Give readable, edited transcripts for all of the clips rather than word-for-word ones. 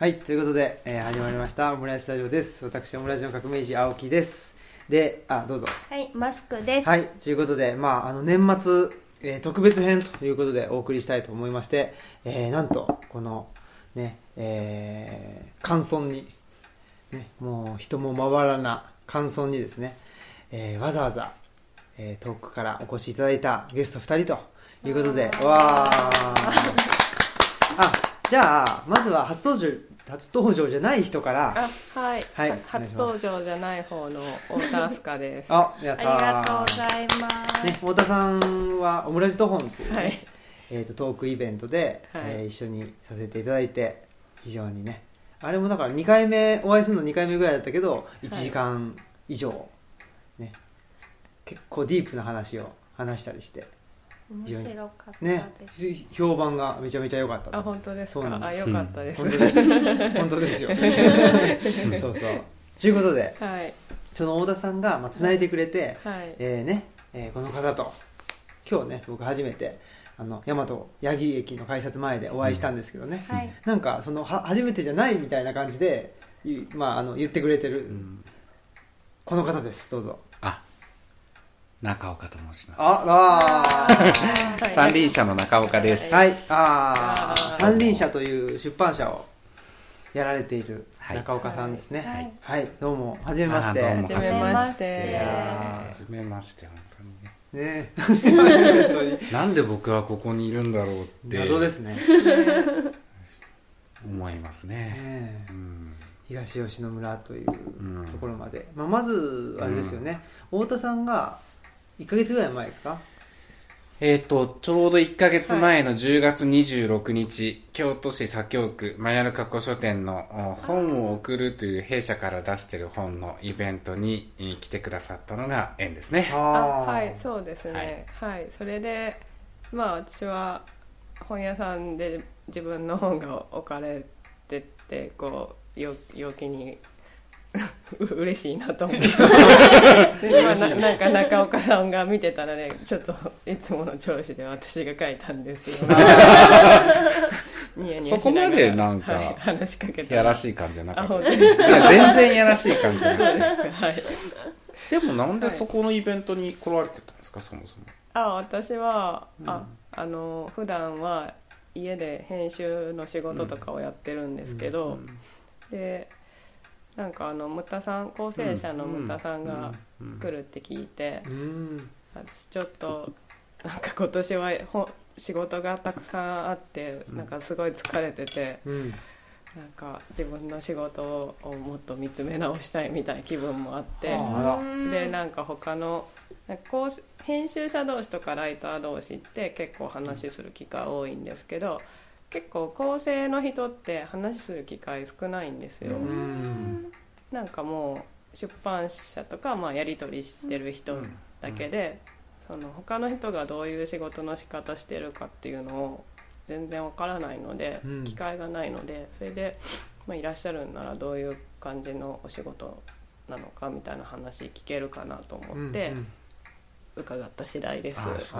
はい、ということで、始まりましたオムライススタジオです。私オムライスの革命児青木です。で、どうぞ。はい、マスクです。はい、ということで、年末、特別編ということでお送りしたいと思いまして、なんとこのね、寒村に、ね、もう人もまばらな寒村にですね、わざわざ、遠くからお越しいただいたゲスト2人ということで、わーじゃあまずは初登場じゃない人から。はい、はい、初登場じゃない方の太田明日香です。やったー。ありがとうございます、ね、太田さんはオムラジトホンっていう、ね、はい、トークイベントで、はい、一緒にさせていただいて、非常にね、あれもだから2回目、お会いするの2回目ぐらいだったけど、1時間以上、ね、結構ディープな話を話したりして面白かったです、ね、評判がめちゃめちゃ良かった。あ、本当ですか。良かったです。本当ですよ。そうそう。ということで、はい、その太田さんが繋いでくれて、はい、この方と今日ね、僕初めて大和八木駅の改札前でお会いしたんですけどね、うん、はい、なんかその初めてじゃないみたいな感じで、言ってくれてる、うん、この方です。どうぞ。中岡と申します。三輪車の中岡です。はい、三輪車という出版社をやられている中岡さんですね。はい、はいはい、どうもはじめまして。どうもはじめまして。はじめまして。本当にね、なんで僕はここにいるんだろうって謎ですね。思いますね、うん、東吉野村というところまで、まずあれですよね、うん、太田さんが1ヶ月ぐらい前ですか、ちょうど1ヶ月前の10月26日、はい、京都市左京区マヤルカ古書店の本を送るという弊社から出してる本のイベントに来てくださったのが縁ですね。はい、そうですね、はいはい、それで私は本屋さんで自分の本が置かれてて、こう陽気に嬉しいなと思ってなんか中岡さんが見てたらね、ちょっといつもの調子で私が書いたんですよ。ニヤニヤしながら、そこまでなんか、はい、話しかけてやらしい感じじゃなかった。全然やらしい感じじゃないですか。はい、でもなんでそこのイベントに来られてたんですか、そもそも。私は、普段は家で編集の仕事とかをやってるんですけど、でなんかムタさん、構成者のムタさんが来るって聞いて、私ちょっとなんか今年は仕事がたくさんあって、なんかすごい疲れてて、なんか自分の仕事をもっと見つめ直したいみたいな気分もあって、でなんか他の編集者同士とかライター同士って結構話する機会多いんですけど、結構構成の人って話する機会少ないんですよ。なんかもう出版社とか、やり取りしてる人だけで、その他の人がどういう仕事の仕方してるかっていうのを全然わからないので、機会がないので、それで、いらっしゃるんならどういう感じのお仕事なのかみたいな話聞けるかなと思って伺った次第です。そ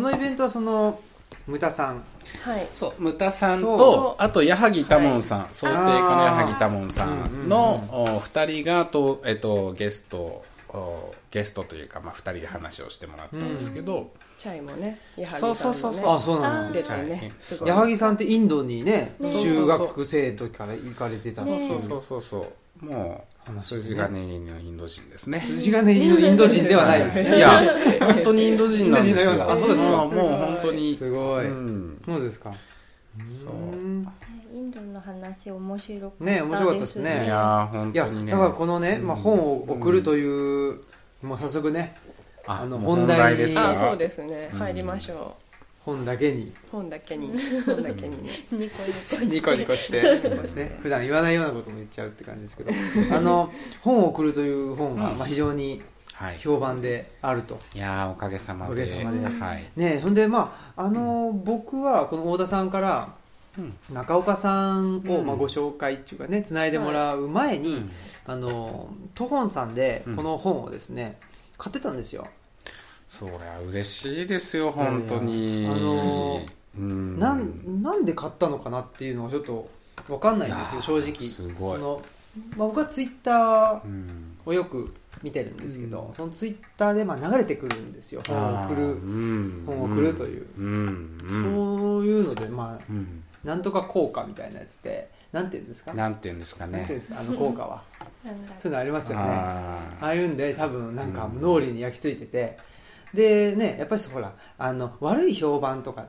のイベントはそのムタさん、はい、そうムタさんと、あと矢萩多門さん、はい、想定家の矢萩多門さんの2人がと、ゲストというか、2人で話をしてもらったんですけど、チャイもね、矢萩さんもね。そうなの、出てね。矢萩さんってインドにね、中学生の時から行かれてたの。そうもう筋金入りのインド人ですね。筋金入りのインド人ではないですね。いや、本当にインド人なんですよ。そうですか。もう本当にすごい。そうですか。そう。インドの話面白かったですね。面白かったですね。いや、本当にね。だからこのね、本を送るという、もう早速ね、本題ですから。そうですね。入りましょう。本だけにね、ニコニコして普段言わないようなことも言っちゃうって感じですけど、本を送るという本が非常に評判であると。いや、おかげさまで。ね、ほんで僕はこの太田さんから中岡さんをご紹介っていうかね、つないでもらう前にトホンさんでこの本をですね、買ってたんですよ。そりゃ嬉しいですよ、本当に。なんで買ったのかなっていうのをちょっと分かんないんですけど、正直すごいその、まあ、僕はツイッターをよく見てるんですけど、うん、そのツイッターでまあ流れてくるんですよ、本を送るという、うんうん、そういうので、まあうん、なんとか効果みたいなやつで、なんていうんですか、なんていうんですかね、あの効果はそういうのありますよね。ああいうんで多分なんか脳裏に焼き付いてて、でね、やっぱりほらあの悪い評判とか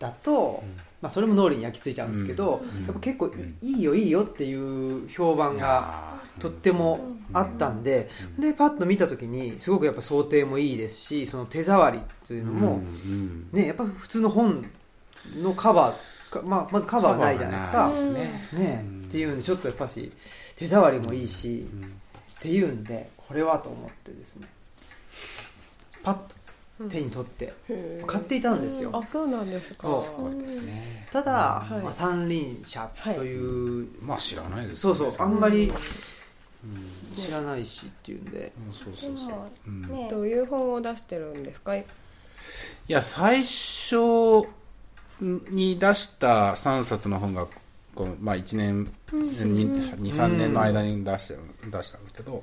だと、うんまあ、それも脳裏に焼き付いちゃうんですけど、うん、やっぱ結構いいよいいよっていう評判がとってもあったんで、うん、でパッと見た時にすごくやっぱ想定もいいですし、その手触りというのも、うんね、やっぱ普通の本のカバーか、まあ、まずカバーないじゃないですか、ねうん、っていうんでちょっとやっぱし手触りもいいし、うん、っていうんでこれはと思ってですね、パッと手に取って買っていたんですよ。あ、そうなんですか。すごいですね。ただ、はいまあ、三輪車という、はい、まあ知らないです、ね。そうそう、あんまり知らないしっていうんで。そうそうそう。今、ね、どういう本を出してるんですか。いや最初に出した3冊の本がこのまあ1年、うん、2,3 年の間に出したんですけど、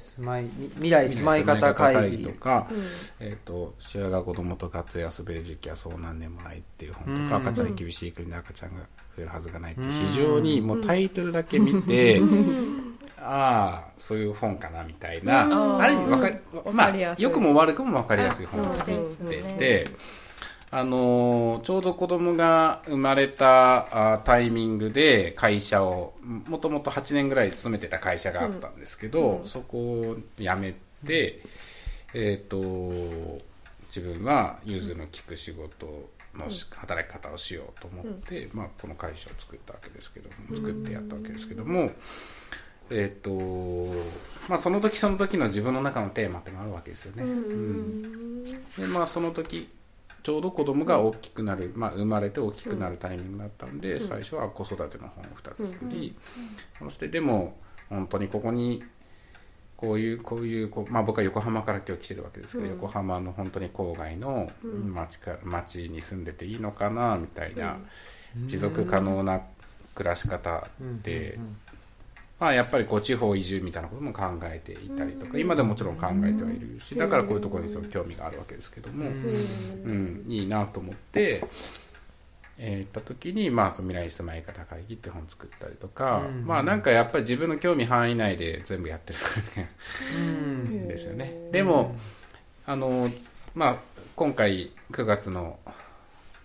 未来住まい方会議とか、うん父親が子供と活躍すべる時期はそう何年もないっていう本とか、うん、赤ちゃんに厳しい国で赤ちゃんが増えるはずがないって、うん、非常にもうタイトルだけ見て、うん、ああそういう本かなみたいな、うん、ある意味まあ良くも悪くも分かりやすい本を作っていて、ちょうど子供が生まれたタイミングで会社をもともと8年ぐらい勤めてた会社があったんですけど、うん、そこを辞めて、うん、自分は融通の利く仕事の働き方をしようと思って、うんまあ、この会社を作ったわけですけども、作ってやったわけですけども、まあ、その時その時の自分の中のテーマってのあるわけですよね、うんでまあ、その時ちょうど子供が大きくなる、まあ、生まれて大きくなるタイミングだったんで、うん、最初は子育ての本を2つ作り、うん、そしてでも本当にここにこういう、まあ、僕は横浜から今日来てるわけですけど、うん、横浜の本当に郊外の 町に住んでていいのかなみたいな、うん、持続可能な暮らし方で、うんまあ、やっぱりこう地方移住みたいなことも考えていたりとか、今でももちろん考えてはいるし、だからこういうところにその興味があるわけですけども、うん、いいなと思って行った時に、まあその未来住まい方会議って本作ったりとか、まあなんかやっぱり自分の興味範囲内で全部やってるんですよね。でもまあ今回9月の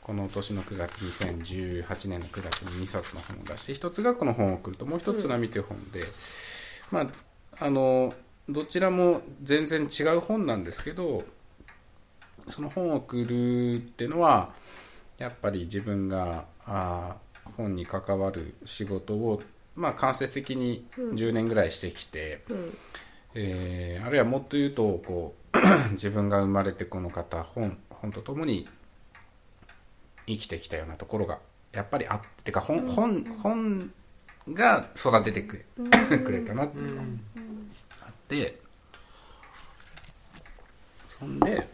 この年の9月、2018年の9月に2冊の本を出して、1つがこの本を送ると、もう1つ波という本で、まあ、どちらも全然違う本なんですけど、その本を送るっていうのは、やっぱり自分が本に関わる仕事を、まあ、間接的に10年ぐらいしてきて、うんあるいはもっと言うとこう自分が生まれてこの方、本とともに、生きてきたようなところがやっぱりあって、てか本が育ててくれたなっていうのがあって、そんで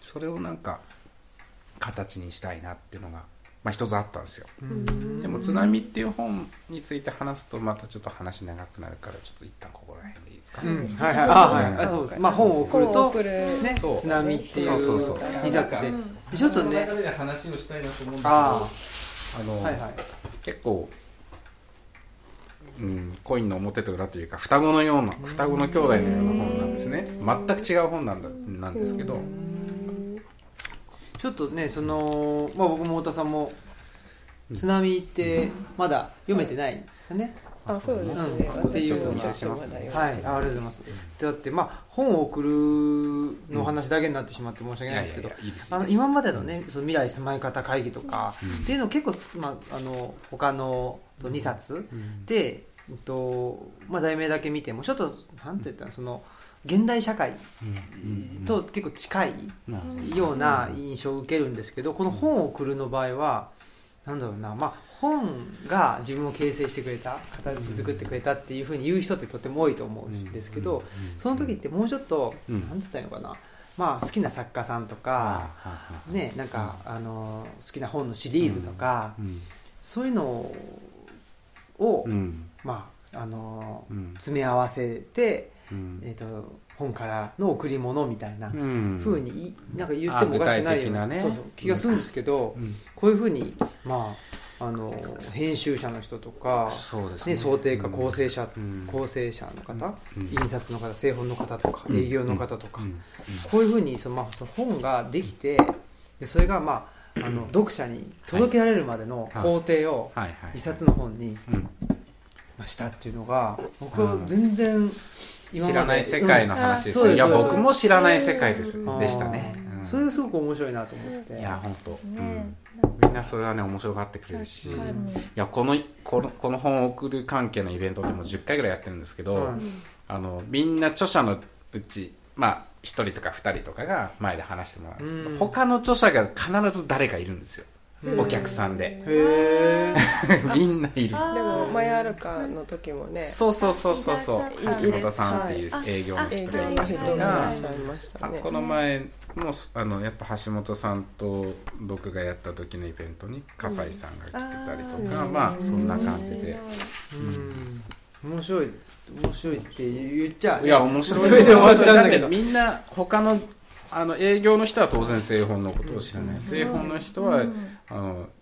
それをなんか形にしたいなっていうのが、まあ、一つあったんですよ。でも津波っていう本について話すとまたちょっと話長くなるから、ちょっと一旦ここら辺でいいですかね。うん、はいはいあそうです。まあ本を送るとね、津波っていう2冊でちょっとね話をしたいなと思うんですけど、はいはい、結構、コインの表と裏というか双子の兄弟のような本なんですね。全く違う本なんですけど。ちょっとね、そのまあ、僕も太田さんも津波ってまだ読めてないんですかね。あ、そうですね。っていうのを見せしますね。はい、ありがとうございます。だってまあ本を送るの話だけになってしまって申し訳ないんですけど、今までのね、その未来住まい方会議とかっていうのを結構、まあ、他の2冊で、まあ、題名だけ見てもちょっとなんて言ったらその現代社会と結構近いような印象を受けるんですけど、この本を送るの場合はなんだろうな、まあ、本が自分を形成してくれた、形作ってくれたっていうふうに言う人ってとても多いと思うんですけど、その時ってもうちょっとなんつったらいいのかな、まあ、好きな作家さんとか、ね、なんか好きな本のシリーズとか、そういうのを、うん、まあうん、詰め合わせて、うん、本からの贈り物みたいな風に、うん、なんか言ってもおかしくないような、ね、そうそう気がするんですけど、うん、こういう風にまあ編集者の人とか、そうですね、ね、想定家、構成者の方、うん、印刷の方、製本の方とか、うん、営業の方とか、うんうんうん、こういう風にその、まあ、本ができて、でそれがまあ読者に届けられるまでの工程を一冊の本にしたっていうのが、僕は全然今まで知らない世界の話です、うん、いや僕も知らない世界ですでしたね、うん、それがすごく面白いなと思って、いや本当、うん、みんなそれはね面白がってくれるし、いやこの本を送る関係のイベントでも10回ぐらいやってるんですけど、うん、みんな著者のうちまあ1人とか2人とかが前で話してもらうんですけど、うん、他の著者が必ず誰かいるんですよ、お客さんで、へみんないる。でもマヤルカの時もね、そう橋本さんっていう営業の人がいたりとか、この前もやっぱ橋本さんと僕がやった時のイベントに笠井さんが来てたりとか、まあそんな感じで、うん、面白いって言っちゃう、ね、いや面白い、それで終わっちゃうんだけど、みんな他の営業の人は当然製本のことを知らない、うん、製本の人は、うん、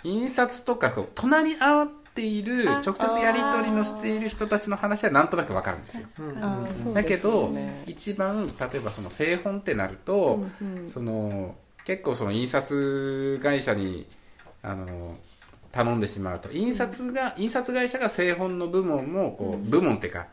印刷とかこう隣り合っている直接やり取りのしている人たちの話はなんとなく分かるんですよ、うん、だけど、ね、一番例えばその製本ってなると、うんうん、結構その印刷会社に頼んでしまうと、印刷会社が製本の部門もこう部門ってか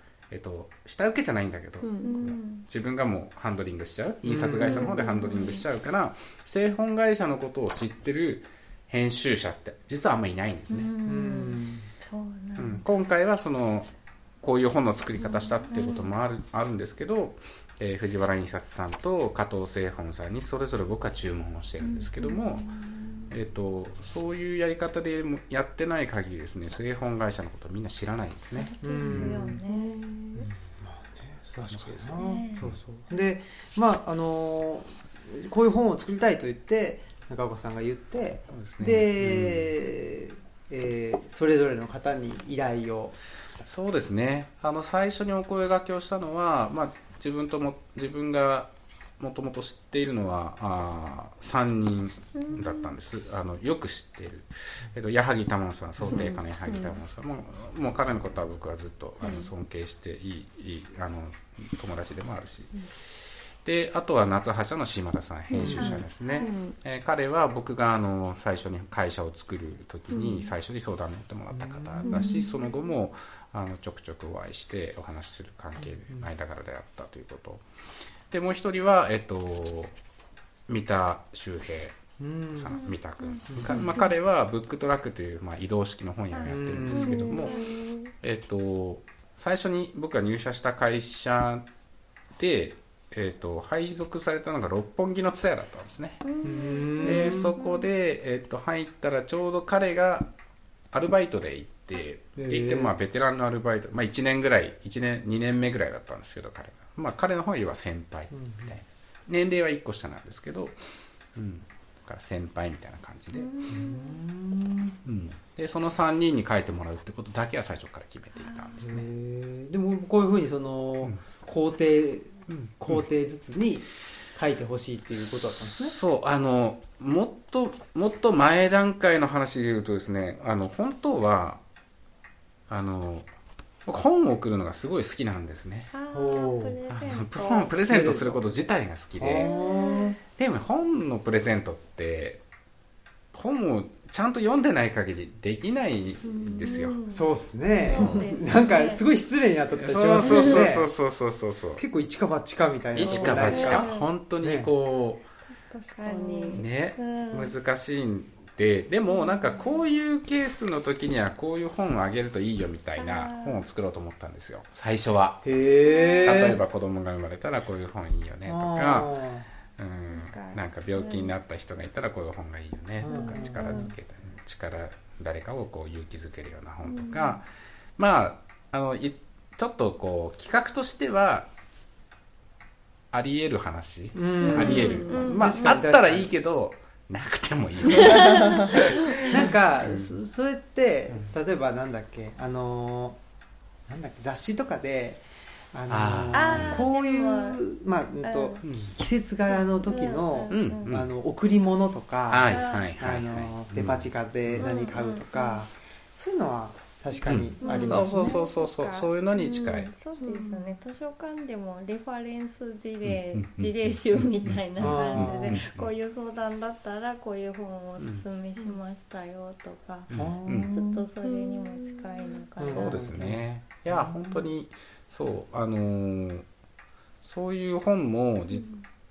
下請けじゃないんだけど、うんうん、自分がもうハンドリングしちゃう、印刷会社の方でハンドリングしちゃうから、うんうん、製本会社のことを知ってる編集者って実はあんまりいないんですね、うんうん、今回はこういう本の作り方したっていうこともあるんですけど、藤原印刷さんと加藤製本さんにそれぞれ僕は注文をしてるんですけども、うんうん、そういうやり方でもやってない限りですね、製本会社のことをみんな知らないですね。そうですよね、うん確かにですね、そうそうで、まあこういう本を作りたいと言って中岡さんが言って、そうですね、で、うんそれぞれの方に依頼をした。そうですね、最初にお声掛けをしたのは、まあ、自分がもともと知っているのは3人だったんです。よく知っている、矢作多門さん、想定家の矢作多門さん、もう彼のことは僕はずっと尊敬していい友達でもあるし、であとは夏葉社の島田さん、編集者ですね、彼は僕が最初に会社を作る時に最初に相談に乗ってもらった方だし、その後もちょくちょくお会いしてお話しする関係で間柄であったということ。でもう一人は、三田修平さん、三田君、まあ、彼はブックトラックという、まあ、移動式の本屋をやってるんですけども、最初に僕が入社した会社で、配属されたのが六本木のツヤだったんですね。でそこで、入ったらちょうど彼がアルバイトで行って、まあ、ベテランのアルバイト、まあ、1年ぐらい2年目ぐらいだったんですけど、彼がまあ、彼の方は先輩みたいな、年齢は1個下なんですけど、うん、だから先輩みたいな感じで、うん、でその3人に書いてもらうってことだけは最初から決めていたんですね。でもこういうふうにうん、工程ずつに書いてほしいっていうことだったんですね。そう、もっと前段階の話でいうとですね、本当は僕本を送るのがすごい好きなんですね。本をプレゼントすること自体が好きで、でも本のプレゼントって本をちゃんと読んでない限りできないんですよ。そうっすね、なんかすごい失礼に当たったりしますね。そう結構一か八かみたいな、一か八か、本当にこう、ね、確かにね、難しいんでもなんかこういうケースの時にはこういう本をあげるといいよみたいな本を作ろうと思ったんですよ、最初は。例えば子供が生まれたらこういう本いいよねとか、うん、なんか病気になった人がいたらこういう本がいいよねとか、誰かをこう勇気づけるような本とか、まあちょっとこう企画としてはあり得る話、あり得る、まああったらいいけどなくてもいいよなんか、うん、そうやって例えばなんだっけ、なんだっけ雑誌とかでこういう、まあ季節柄の時の、贈り物とかデパ地下で何買うとか、そういうのは確かにありますね。そういうのに近い。そうですね。図書館でもレファレンス事例集みたいな感じで、こういう相談だったらこういう本をおすすめしましたよとか、ずっとそれにも近いのかな。そうですね。いや本当にそうそういう本も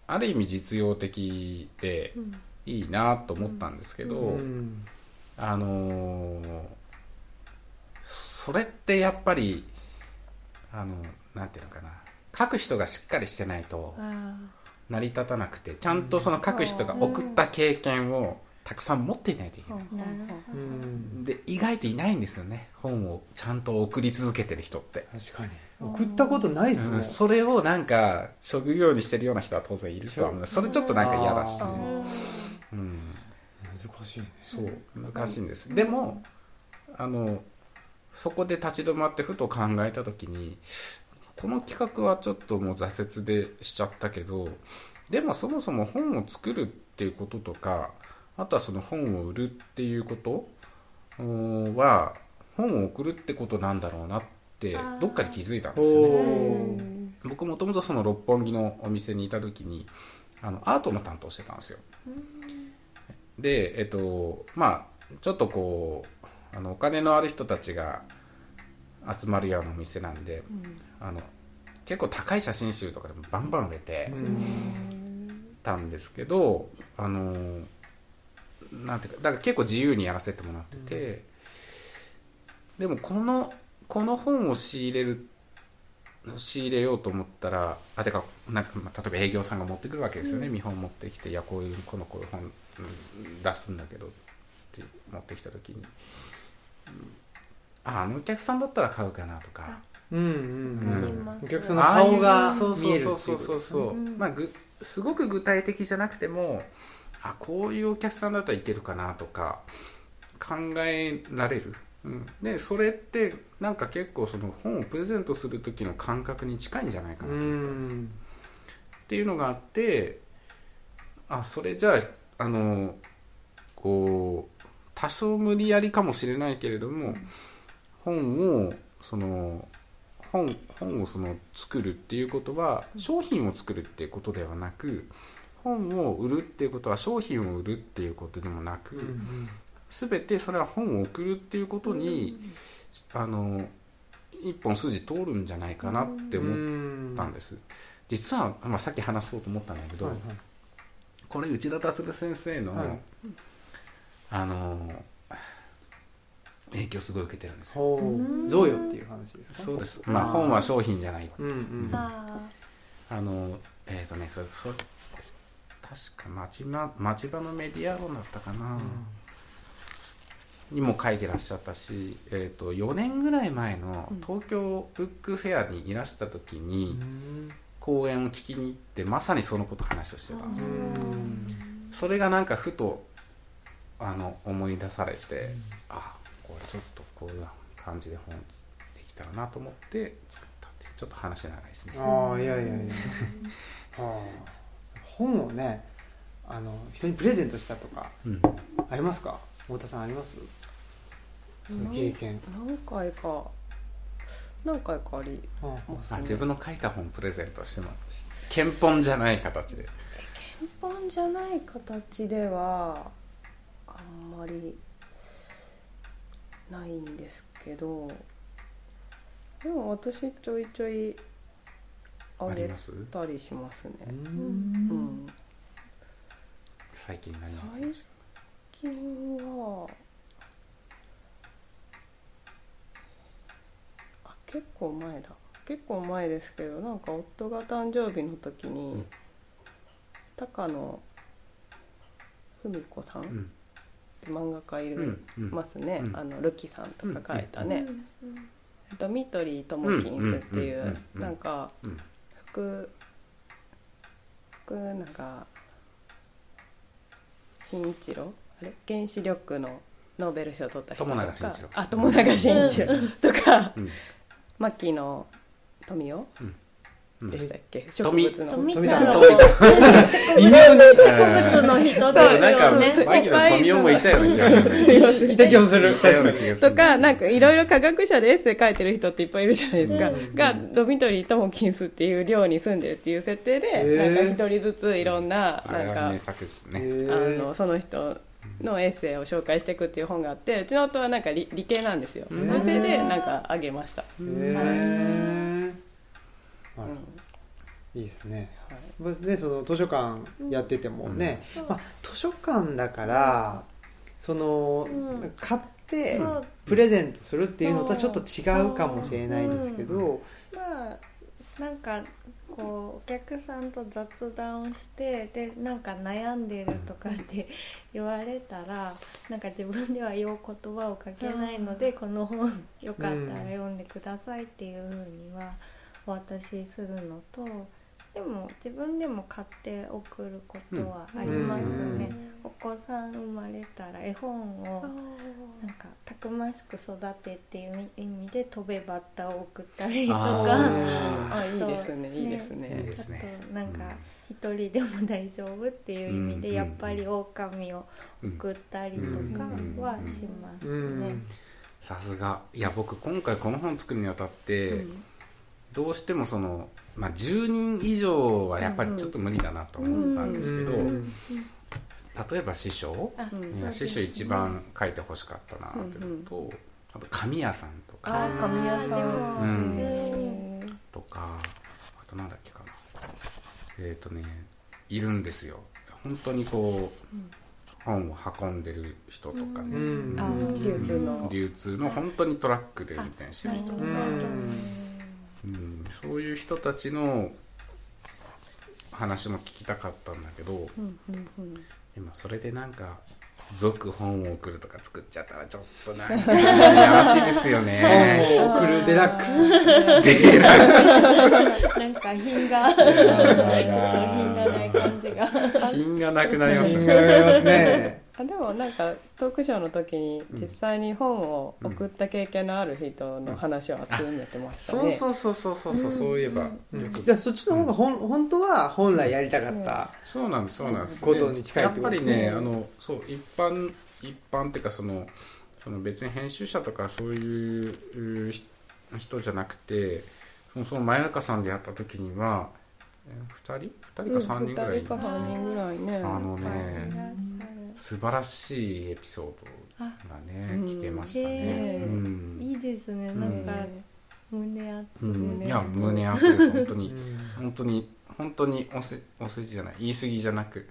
ある意味実用的でいいなと思ったんですけど、それってやっぱりなんていうのかな、書く人がしっかりしてないと成り立たなくて、ちゃんとその書く人が送った経験をたくさん持っていないといけない、で意外といないんですよね、本をちゃんと送り続けてる人って。確かに送ったことないですね、それをなんか職業にしてるような人は当然いるとは思うんです。それちょっとなんか嫌だし、難しいね。そう難しいんです。でもそこで立ち止まってふと考えた時に、この企画はちょっともう挫折でしちゃったけど、でもそもそも本を作るっていうこととか、あとはその本を売るっていうことは、本を送るってことなんだろうなってどっかで気づいたんですよね。僕もともとその六本木のお店にいた時にアートの担当してたんですよ。でちょっとこうお金のある人たちが集まるようなお店なんで、結構高い写真集とかでもバンバン売れてたんですけど、なんていうか、だから結構自由にやらせてもらってて、でもこの本を仕入れようと思ったら、なんか例えば営業さんが持ってくるわけですよね、見本持ってきて、いやこういう本出すんだけどって持ってきた時に、お客さんだったら買うかなとか、お客さんの顔が見えるっていう、すごく具体的じゃなくても、こういうお客さんだったらいけるかなとか考えられる、でそれってなんか結構その本をプレゼントする時の感覚に近いんじゃないかなと思ったんです、っていうのがあって、それじゃあこう多少無理やりかもしれないけれども、本をその作るっていうことは、商品を作るっていうことではなく、本を売るっていうことは商品を売るっていうことでもなく、全てそれは本を送るっていうことに、一本筋通るんじゃないかなって思ったんです。実は、さっき話そうと思ったんだけど、これ内田達先生の、影響すごい受けてるんですよ。贈与っていう話ですか。そうです。本は商品じゃない。確か町場のメディア論だったかな、にも書いてらっしゃったし、4年ぐらい前の東京ブックフェアにいらした時に、講演を聞きに行ってまさにそのこと話をしてたんですよ。それがなんかふと思い出されて、これちょっとこういう感じで本できたらなと思って作ったって。ちょっと話長いですね。いや本をね、人にプレゼントしたとか、ありますか？太田さんあります？その経験。何回かありますね。自分の書いた本プレゼントしても、見本じゃない形で。見本じゃない形ではあんまりないんですけど、でも私ちょいちょいあげたりしますね。最近は結構前ですけど、なんか夫が誕生日の時に、高野文子さん、漫画家いますね、ルキさんとか書いたね、三鳥友金スっていう、なんか福永慎一郎、あれ原子力のノーベル賞を取った人とか、友永慎一郎、あ、友永慎一郎とか、うん、牧野富雄、うんでしたっけ、植物の富太郎、異名ね、植物の人ですよね。マギの富雄もいたよね。いた気もする。とかなんかいろいろ科学者でエッセイ書いてる人っていっぱいいるじゃないですか。うん、がドミトリー・トモキンスっていう寮に住んでるっていう設定で、なんか一人ずついろんななんか、名作ですね。その人のエッセイを紹介していくっていう本があって、うちの夫はなんか 理系なんですよ。それでなんかあげました。いいですね、はい、でその図書館やっててもね、うん、まあ、図書館だから、うん、その、うん、買ってプレゼントするっていうのとはちょっと違うかもしれないんですけど、うんうん、まあなんかこうお客さんと雑談をしてでなんか悩んでるとかって言われたらなんか自分では言う言葉をかけないので、うん、この本よかったら読んでくださいっていうふうにはお渡しするのと、でも自分でも買って送ることはありますね、うん、お子さん生まれたら絵本をなんかたくましく育てっていう意味で飛べバッタを送ったりとか、あといいですね、いいですね、あとなんか一人でも大丈夫っていう意味でやっぱり狼を送ったりとかはしますね。さすが。いや僕今回この本作るにあたって、うんどうしてもその、まあ、10人以上はやっぱりちょっと無理だなと思ったんですけど、例えば師匠、師匠一番書いてほしかったなというのと、あと紙屋さんとか、紙屋さん、うん、とかあとなんだっけかな、いるんですよ本当にこう、本を運んでる人とかね、流通の本当にトラックで運転してる人とか。うん、そういう人たちの話も聞きたかったんだけど、今それでなんか続本を送るとか作っちゃったらちょっとなんかやらしいですよね。本を送るデラックス、デラックスなんか品がちょっと品がない感じが品がなくなりますね。品がなくなりますね。でもなんかトークショーの時に実際に本を送った経験のある人の話を集めてましたね、うん、そういえば、じゃあそっちの方が本当は本来やりたかったことに近いってことですね。やっぱりね、そう一般っていうかその別に編集者とかそういう人じゃなくて、その前中さんでやった時には2人か3人ぐらい、ね、素晴らしいエピソードがね聞けましたね、いいですね、なんか胸熱でね、いや胸熱です、本当にお世辞じゃない、言い過ぎじゃなく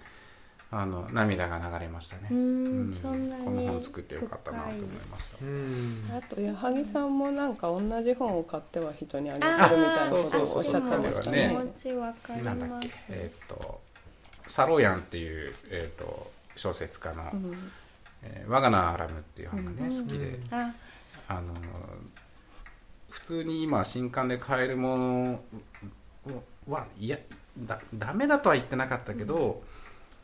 涙が流れましたね。この本作ってよかったなと思いました。あと矢作さんもなんか同じ本を買っては人にあげてるみたいなことをおっしゃってましたね。なんだっけ、サロヤンっていう小説家の我が名アラムっていう本がね好きで、普通に今新刊で買えるものはいやダメだとは言ってなかったけど。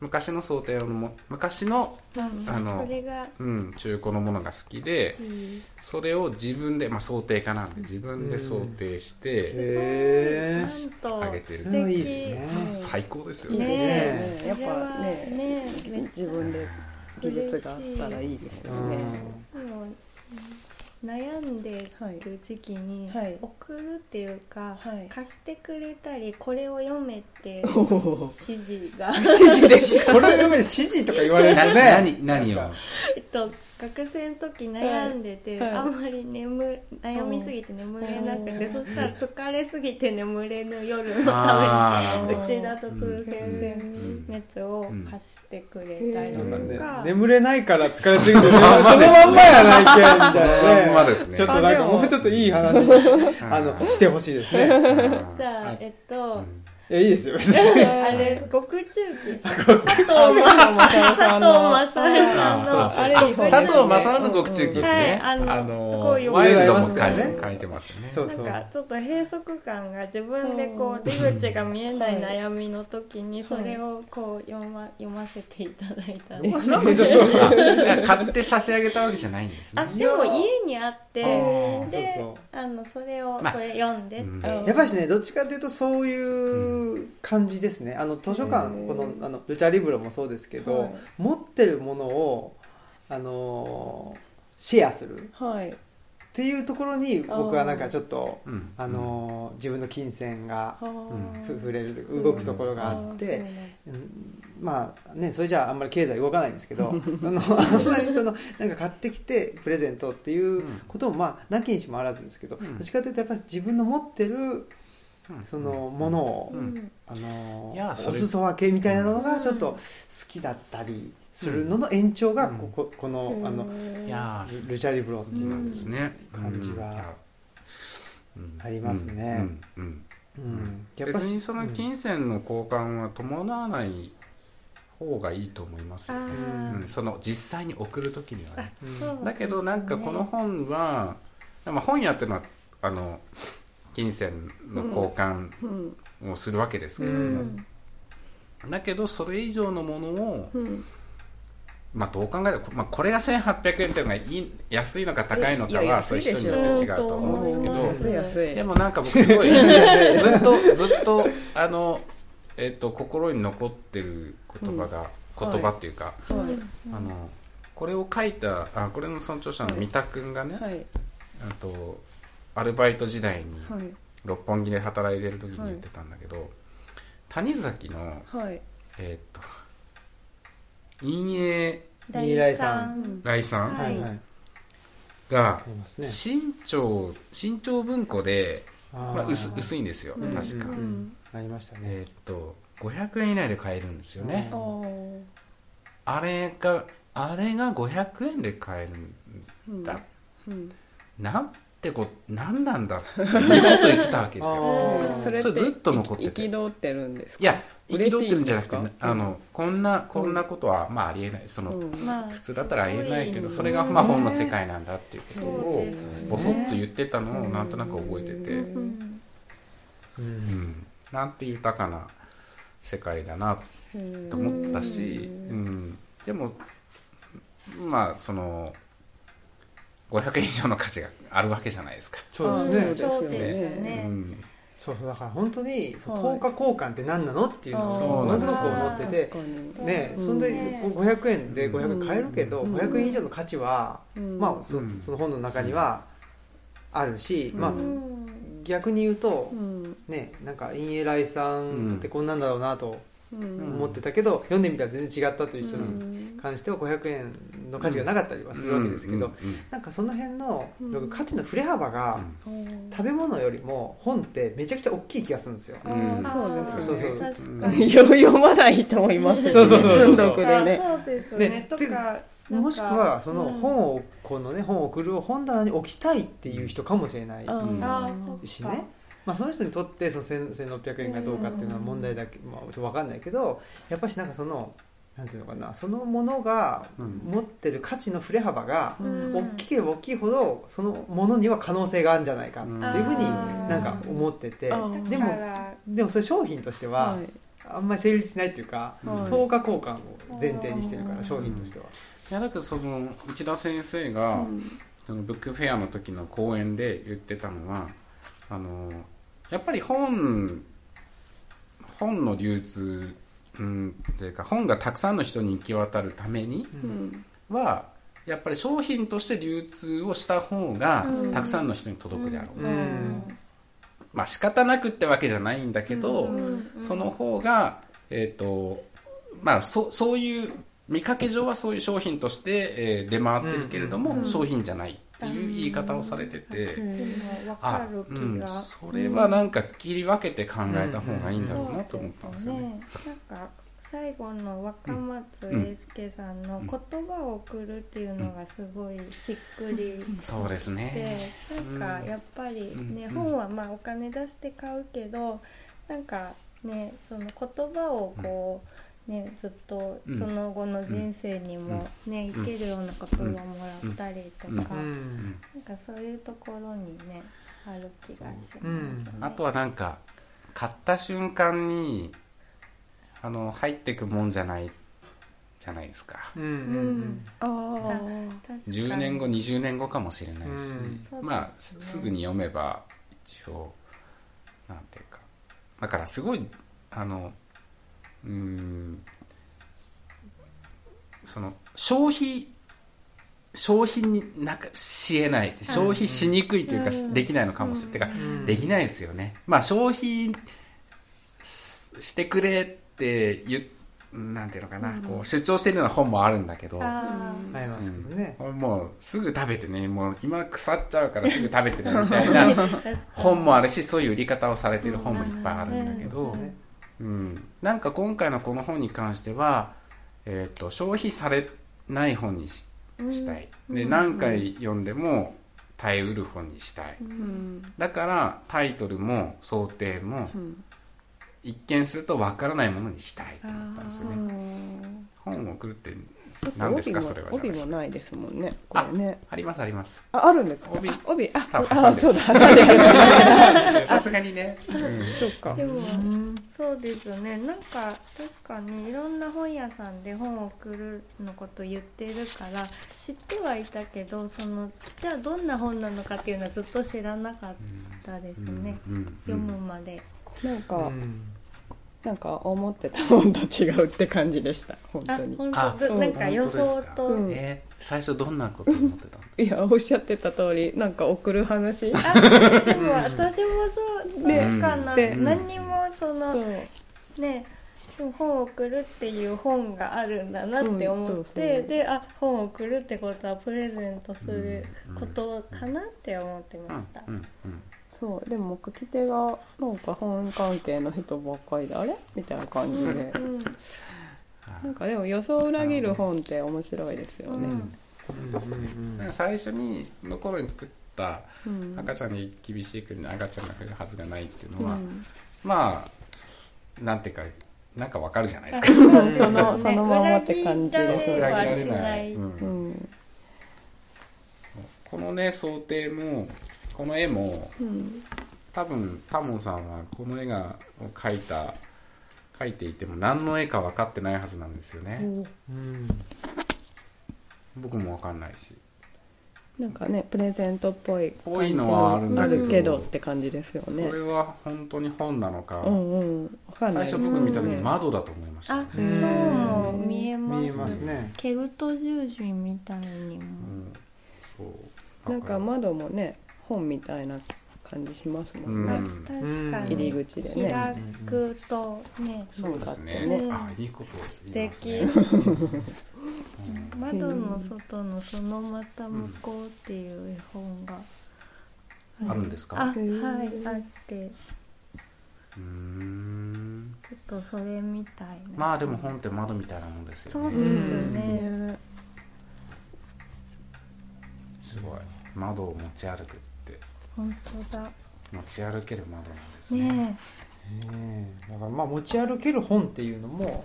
昔の想定も昔の、中古のものが好きで、それを自分で、まあ、想定家なんで自分で想定して写真上げてる、いいですね、最高ですよね。やっぱね自分で技術があったらいいですね。悩んでる時期に送るっていうか、貸してくれたりこれを読めって指示がこれを読め指示とか言われるとね、何を学生の時悩んでて、あんまり悩みすぎて眠れなくて、そしたら疲れすぎて眠れぬ夜のために内田徹先生のやつを貸してくれたりとか、眠れないから疲れすぎてそのまんまやないけみたいな、ちょっとなんかもうちょっといい話してほしいですね。じゃあいいですよ。あれ、極中期。佐藤勝さんの佐藤正の獄中記ですね。ワイルドも書いてますね。なんかちょっと閉塞感が自分でこう出口が見えない悩みの時にそれをこう 読ませていただいたんです。買って差し上げたわけじゃないんですね。あ、でも家にあってで、それをこれ読んでって、まあうん、やっぱりねどっちかというとそういう感じですね。図書館このルチャリブロもそうですけど、はい、持ってるものをシェアする、はい、っていうところに僕はなんかちょっと自分の金銭が触れる動くところがあって、うん、まあねそれじゃああんまり経済動かないんですけどあんまりそのなんか買ってきてプレゼントっていうこともまあなきにしもあらずですけど、うん、どっちかというとやっぱり自分の持ってるそのものを、うん、お裾分けみたいなのがちょっと好きだったりするのの延長がこの、ルチャリブロっていう感じはありますね。別にその金銭の交換は伴わない方がいいと思いますよね、うん、その実際に送るときにはね、うん、だけどなんかこの本は、まあ、本屋ってのは金銭の交換をするわけですけど、ねうんうん、だけどそれ以上のものを、うん、まあどう考えても、まあ、これが1800円というのが安いのか高いのかはそういう人によって違うと思うんですけど、でもなんか僕すごいずっと心に残ってる言葉っていうか、はいはい、これを書いたこれのその著者の三田くんがね、はい、アルバイト時代に六本木で働いてる時に言ってたんだけど、はい、谷崎の、はい、陰影来さんが新潮文庫で、まあ、薄いんですよ、うん、確か、うんうん、ありましたね、500円以内で買えるんですよね、うん、あれが500円で買えるんだ、うんうん、何なんだっていうことを言ってたわけですよ。それずっと残ってて憤ってるんですか？いや憤ってるんじゃなくて、こんなことは、まあ、ありえない普通だったらありえないけど、それが、まあ、本の世界なんだっていうことをボソッと言ってたのをなんとなく覚えてて、うん、なんて豊かな世界だなと思ったし、うん、でもまあその500円以上の価値があるわけじゃないですか。そうですね。そうですよね。うん、そうだから本当に等価交換って何なのっていうのをものすごく思ってて、ね、そんで500円で500円買えるけど、うん、500円以上の価値は、うん、まあその本の中にはあるし、うん、まあ逆に言うと、うん、ね、なんか陰影来さんってこんなんだろうなと。思ってたけど読んでみたら全然違ったという人に関しては500円の価値がなかったりはするわけですけど、なんかその辺の価値の振れ幅が食べ物よりも本ってめちゃくちゃ大きい気がするんですよ。そうですね。読まないと思います。そうですね。とかもしくはその本をこのね本を送るを本棚に置きたいっていう人かもしれないしね。まあ、その人にとってその1600円がどうかっていうのは問題だけ、まあ、ちょっと分かんないけど、やっぱりなんかそのなんていうのかな、そのものが持ってる価値の振れ幅が大きければ大きいほどそのものには可能性があるんじゃないかっていうふうになんか思ってて、でもそれ商品としてはあんまり成立しないというか、等価交換を前提にしてるから商品としては、いやだけどその内田先生がブックフェアの時の講演で言ってたのはやっぱり本の流通、うん、というか本がたくさんの人に行き渡るためには、うん、やっぱり商品として流通をした方がたくさんの人に届くであろう、うんうん、まあ仕方なくってわけじゃないんだけど、うん、その方が、まあ、そういう見かけ上はそういう商品として出回ってるけれども、うんうん、商品じゃないっていう言い方をされてて、あ、うん、それはなんか切り分けて考えた方がいいんだろうなと思ったんですよね。なんか最後の若松英輔さんの言葉を送るっていうのがすごいしっくりして、そうですね。なんかやっぱりね、本はまあお金出して買うけど、なんかねその言葉をこうね、ずっとその後の人生にもね、生きるようなことをもらったりとか、なんかそういうところにねある気がしますね。あとはなんか買った瞬間に入ってくもんじゃないじゃないですか。10年後20年後かもしれないし、まあすぐに読めば一応なんていうか、だからすごいその消費になんかしえない、消費しにくいというか、できないのかもしれない、できないですよね。まあ消費してくれってなんていうのかな、こう主張してるような本もあるんだけど、もうすぐ食べてね、もう今腐っちゃうからすぐ食べてねみたいな本もあるし、そういう売り方をされてる本もいっぱいあるんだけど。なんか今回のこの本に関しては、消費されない本に したいで、何回読んでも耐えうる本にしたい、だからタイトルも想定も、一見するとわからないものにしたいと思ったんですよね。本を送るって何ですか、それは。帯もないですもんね、これね。ありますあります。あるんですか、帯。あ、そうだ、さすがにね。そうか。でもそうですよね。なんか確かにいろんな本屋さんで本を送るのこと言ってるから知ってはいたけど、そのじゃあどんな本なのかっていうのはずっと知らなかったですね、読むまで。なんか思ってた本と違うって感じでした。本当に。なんか予想と、最初どんなこと思ってたんですか。いや、おっしゃってた通り、なんか送る話。でも私もそうかな。何にもそのね、本を送るっていう本があるんだなって思って、で、本を送るってことはプレゼントすることかなって思ってました。そうでも書き手がなんか本関係の人ばっかりで、あれみたいな感じで、なんかでも予想を裏切る本って面白いですよね。最初にの頃に作った赤ちゃんに厳しい国の赤ちゃんが来るはずがないっていうのは、まあなんていうか、なんかわかるじゃないですか。そのままって感じです。裏切られない。このね想定も。この絵も、多分タモンさんはこの絵を描いていても何の絵か分かってないはずなんですよね。僕も分かんないし。なんかねプレゼントっぽい感じのあるけどって感じですよね。それは本当に本なのか、最初僕見た時窓だと思いましたね。そうも見えますね。ケルト十字みたいにも。そう。なんか窓もね。本みたいな感じしますもんね。確かに入り口でね開くとね、そうですね。あ、いいことですね。素敵。窓の外のそのまた向こうっていう絵本があるんですか。はい、あって。ちょっとそれみたいな。まあでも本って窓みたいなもんですよね。そうですね。すごい。窓を持ち歩くって本当だ、持ち歩ける窓なんです だからまあ持ち歩ける本っていうのも、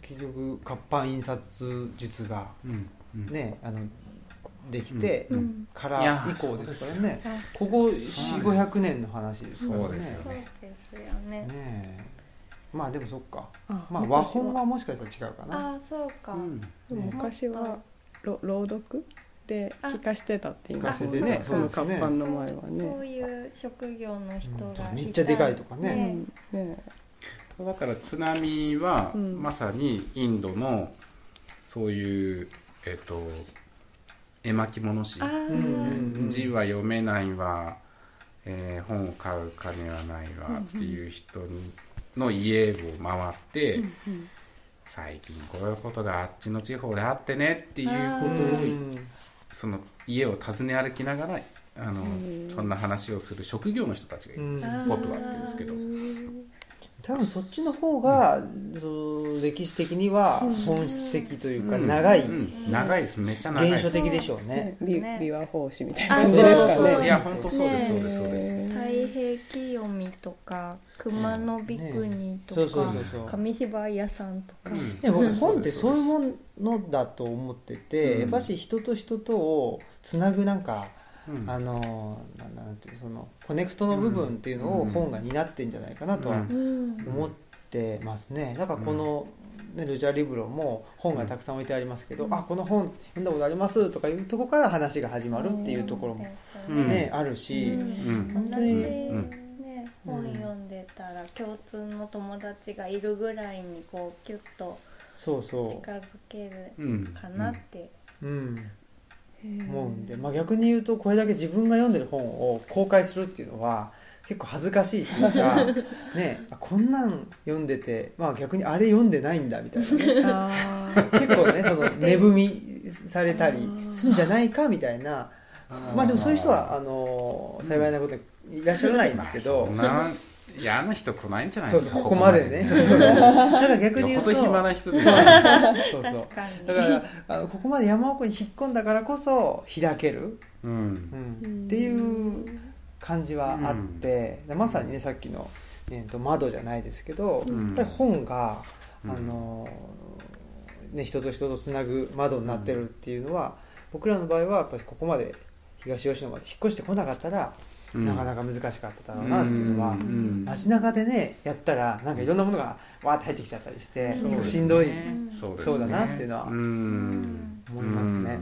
結局活版印刷術が、できてから以降ですからね、ここ 4,500 年の話ですからね。そうですよ ねまあでもそっか、まあ、和本はもしかしたら違うかな。あ、そうか、昔は朗読で聞かせてたって言いますよね。その活版の前はね。そういう職業の人がめっちゃでかいとかね。だから津波はまさにインドのそういう絵巻物師、字は読めないわ、本を買う金はないわっていう人の家を回って。最近こういうことがあっちの地方であってねっていうことをその家を訪ね歩きながらそんな話をする職業の人たちがいるんですよ。ポトワって言うんですけど、多分そっちの方が、うん、歴史的には本質的というか、うん、長い、うん、長いです。めちゃ長いです。現象的でしょうね。美和法師みたいな感じですかね。そうそうそう、いや本当そうです、そうです、そうです、ね、太平清美とか熊野美国とか、ね、そうそうそうそう、紙芝居屋さんとか、うん、僕本ってそういうものだと思ってて、うん、やっぱし人と人とをつなぐなんか、うん、なんていうそのコネクトの部分っていうのを本が担ってんじゃないかなとは思ってますね。だからこの、ね、ルジャリブロも本がたくさん置いてありますけど、うん、あこの本読んだことありますとかいうところから話が始まるっていうところも、ね、うん、あるし、うん、本当に、ね、本読んでたら共通の友達がいるぐらいにこうキュッと近づけるかなって。うんうんうん、思うんで、まあ、逆に言うとこれだけ自分が読んでる本を公開するっていうのは結構恥ずかしいというか、ね、こんなん読んでて、まあ、逆にあれ読んでないんだみたいな、ね、あ結構ねその値踏みされたりするんじゃないかみたいな。まあでもそういう人は幸いなこといらっしゃらないんですけど、うん、いやあの人来ないんじゃないですか。そうそうここまでね。そうそうそうだから逆に言うとよほど暇な人ですよね。そうそう確かに。だからここまで山奥に引っ込んだからこそ開ける、うんうん、っていう感じはあって、うん、まさにねさっきの、窓じゃないですけど、うん、やっぱり本が、ね、人と人とつなぐ窓になってるっていうのは、僕らの場合はやっぱりここまで東吉野まで引っ越してこなかったらなかなか難しかっただろうなっていうのは、うん、街中でねやったらなんかいろんなものがわーって入ってきちゃったりして、うん、結構しんどいそうだなっていうのは思いますね。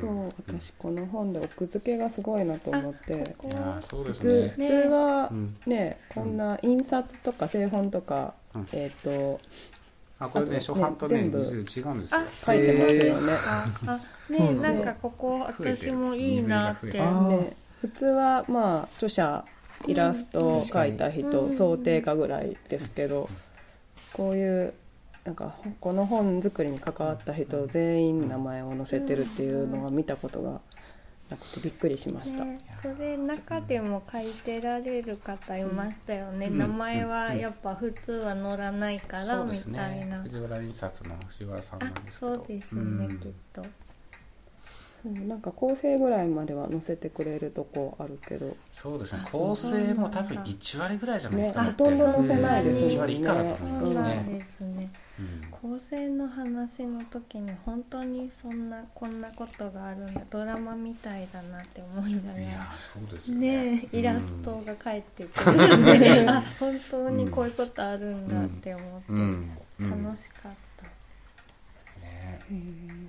そう私この本で奥付けがすごいなと思って、ここそうですね、普通はね、うん、こんな印刷とか製本とか、うん、これね初版とね実に違うんですよ。書いてますよね。ねなんかここ私もいいなって、ね、普通はまあ著者イラストを描いた人想定家ぐらいですけど、こういうなんかこの本作りに関わった人全員名前を載せてるっていうのは見たことがなくてびっくりしました、ね、それ中でも書いてられる方いましたよね、うん、名前はやっぱ普通は載らないからみたいな、そうですね、藤原印刷の藤原さんなんですけど、そうですね、うん、きっとなんか構成ぐらいまでは載せてくれるとこあるけど、そうですね、構成も多分1割ぐらいじゃないですか、ね、ほとんど載せないですね、1割以下だと思いますね。そうなんですね、うん、構成の話の時に本当にそんなこんなことがあるんだ、ドラマみたいだなって思いながら、いやそうですよ ねイラストが返ってくるんで、うん、あ本当にこういうことあるんだって思って、うんうん、楽しかった、うん、ねえ、うん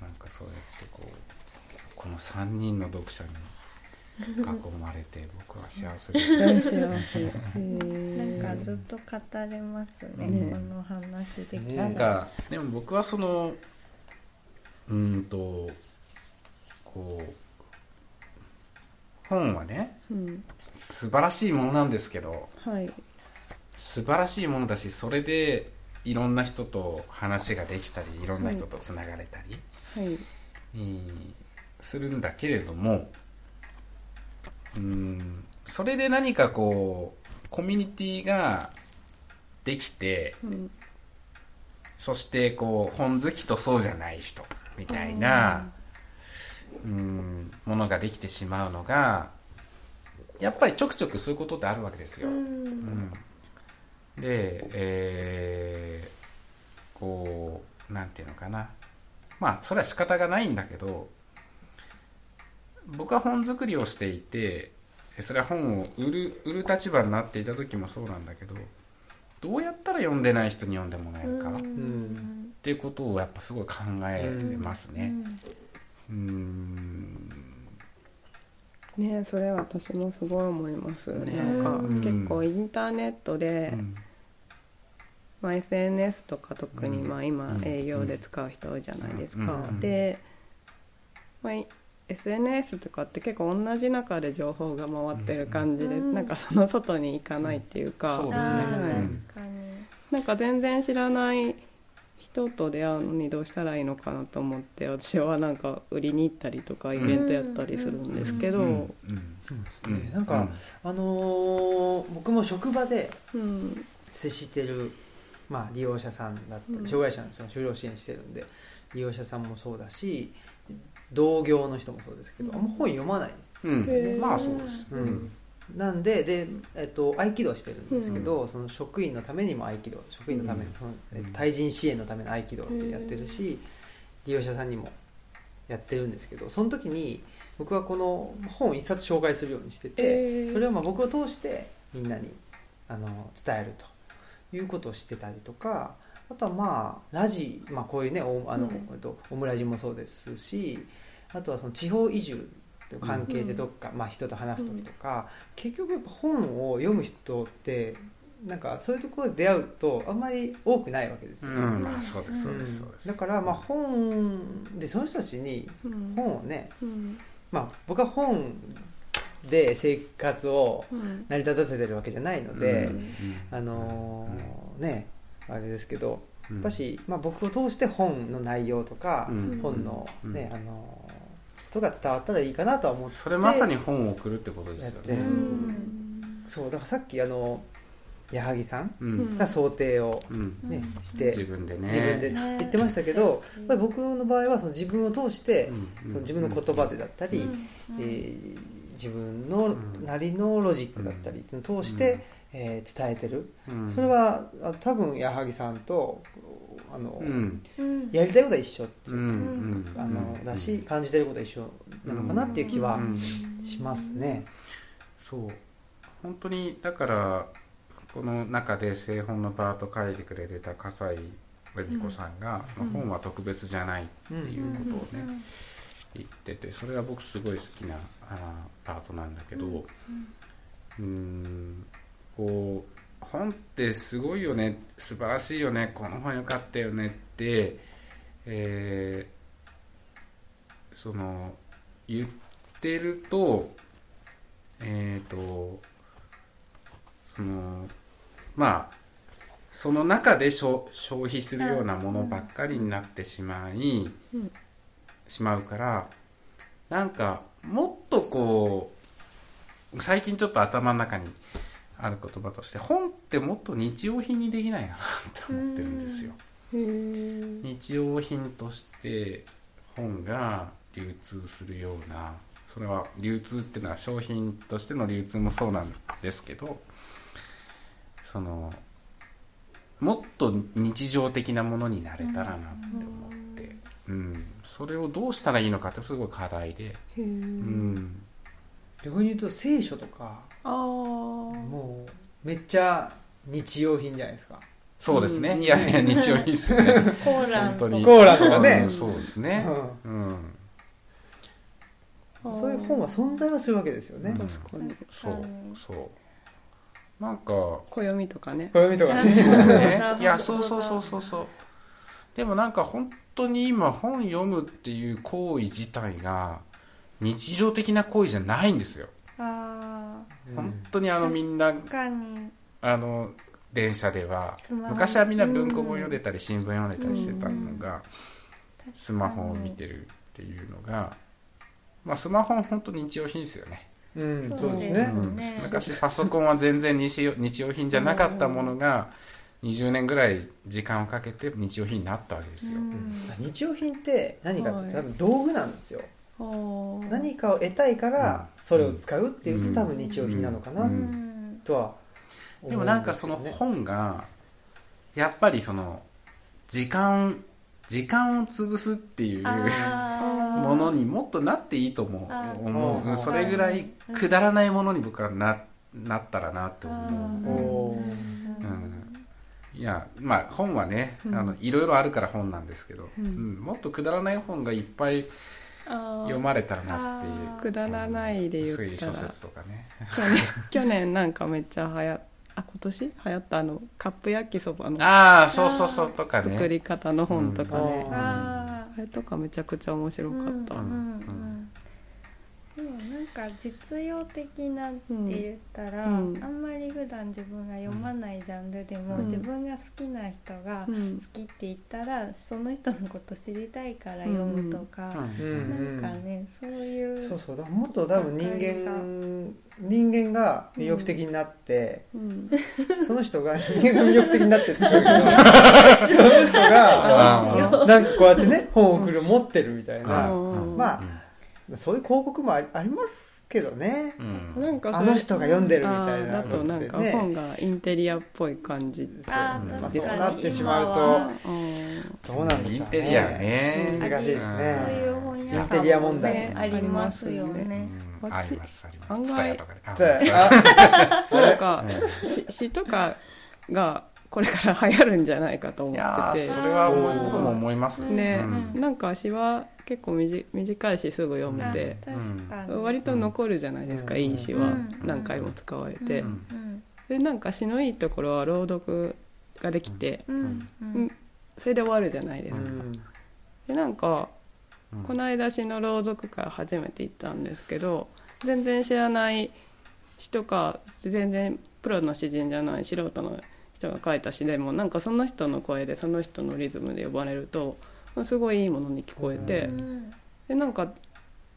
なんかそうやってこの3人の読者に囲まれて僕は幸せですね。なんかずっと語れますね、うん、この話できたら、なんかでも僕はその本はね、うん、素晴らしいものなんですけど、はい、素晴らしいものだし、それでいろんな人と話ができたりいろんな人とつながれたり、はいはい、するんだけれども、それで何かこうコミュニティができて、うん、そしてこう本好きとそうじゃない人みたいな、ものができてしまうのがやっぱりちょくちょくそういうことってあるわけですよ、で、こうなんていうのかな、まあそれは仕方がないんだけど、僕は本作りをしていて、それは本を売る立場になっていた時もそうなんだけど、どうやったら読んでない人に読んでもらえるかっていうことをやっぱすごい考えますね。ね、それは私もすごい思います、ね、なんか結構インターネットで、まあ、SNS とか特にまあ今営業で使う人多いじゃないですか、で、まあ、SNS とかって結構同じ中で情報が回ってる感じで、なんかその外に行かないっていうか、そうですね、なんか全然知らない人と出会うのにどうしたらいいのかなと思って、私はなんか売りに行ったりとかイベントやったりするんですけど、なんか、僕も職場で接してる、まあ、利用者さんだったり障害者 の就労支援してるんで、利用者さんもそうだし同業の人もそうですけど、あんま本読まないんです、まあそうです、なんで、合気道してるんですけど、その職員のためにも合気道、職員のため、その対人支援のための合気道ってやってるし、利用者さんにもやってるんですけど、その時に僕はこの本を一冊紹介するようにしてて、それをまあ僕を通してみんなに伝えるということをしてたりとか、あとはまあラジ、まあ、こういうねオムラジもそうですし、あとはその地方移住と関係でどっか、まあ、人と話す時とか、結局やっぱ本を読む人ってなんかそういうところで出会うとあんまり多くないわけですよね。そうですそうですそうです。だからまあ本でその人たちに本をね、まあ僕は本で生活を成り立たせてるわけじゃないので、ねあれですけど、やっぱし、まあ、僕を通して本の内容とか、本のね、ことが伝わったらいいかなとは思って、それまさに本を送るってことですよね。そうだからさっき矢作さんが想定を、ねして自分で言ってましたけど、やっぱり僕の場合はその自分を通して、その自分の言葉でだったり、自分のなりのロジックだったりっていうのを通して、伝えてる、それは多分矢作さんとやりたいことは一緒っていう、だし感じてることは一緒なのかなっていう気はしますね。そう本当にだからこの中で製本のパート書いてくれてた笠井恵美子さんが、本は特別じゃないっていうことをね、言ってて、それは僕すごい好きなパートなんだけど、こう本ってすごいよね、素晴らしいよね、この本良かったよねって、その言ってると、そのまあその中で消費するようなものばっかりになってしまうから、なんかもっとこう最近ちょっと頭の中にある言葉として、本ってもっと日用品にできないかなって思ってるんですよ。日用品として本が流通するような、それは流通っていうのは商品としての流通もそうなんですけど、そのもっと日常的なものになれたらなって思って、それをどうしたらいいのかってすごい課題で、逆に言うと聖書とか。もうめっちゃ日用品じゃないですか。そうですね、いやいや日用品ですねコーラとかね、そうですね、そういう本は存在はするわけですよね、そうなんか暦とかねいやそうでもなんか本当に今本読むっていう行為自体が日常的な行為じゃないんですよ。本当にみんな電車では昔はみんな文庫本読んでたり新聞読んでたりしてたのが、スマホを見てるっていうのが、まあ、スマホは本当に日用品ですよね、そうですね、昔パソコンは全然日用品じゃなかったものが20年ぐらい時間をかけて日用品になったわけですよ、日用品って何かって多分道具なんですよ。何かを得たいからそれを使うっていうと多分日用品なのかなとは思うんですよね。でもなんかその本がやっぱりその時間を潰すっていうものにもっとなっていいと思う。それぐらいくだらないものに僕は なったらなって思う、いやまあ本はねいろいろあるから本なんですけど、もっとくだらない本がいっぱい読まれたらなっていう、くだらないで言ったら、小説とかね去年なんかめっちゃ今年流行ったカップ焼きそばのそうとかね、作り方の本とかね、あれとかめちゃくちゃ面白かった。でもなんか実用的なって言ったら、あんまり普段自分が読まないジャンルでも、自分が好きな人が好きって言ったらその人のこと知りたいから読むとか、なんかね、そういう、そうそう、だもっと多分人間が魅力的になって、その人が人間が魅力的になってって言うけどその人がなんかこうやってね本を持ってるみたいな、まあそういう広告もありますけどね、なんかあの人が読んでるみたいなことでね、だとなんか本がインテリアっぽい感じ、そうなってしまうとどうなんでしょうね。インテリアね、難しいですね。そういう本屋さんも、ね、インテリア問題ありますよね。ありますあります。ツタヤとかで。ツタヤ。なんか詩とかがこれから流行るんじゃないかと思ってて。いや、それは僕も思いますね。なんか詩は結構短いしすぐ読めて、割と残るじゃないですか、いい詩は何回も使われて、でなんか詩のいいところは朗読ができて、それで終わるじゃないですか、でなんかこの間詩の朗読会初めて行ったんですけど、全然知らない詩とか全然プロの詩人じゃない素人の人が書いた詩でも、なんかその人の声でその人のリズムで呼ばれるとすごいいいものに聞こえて、でなんか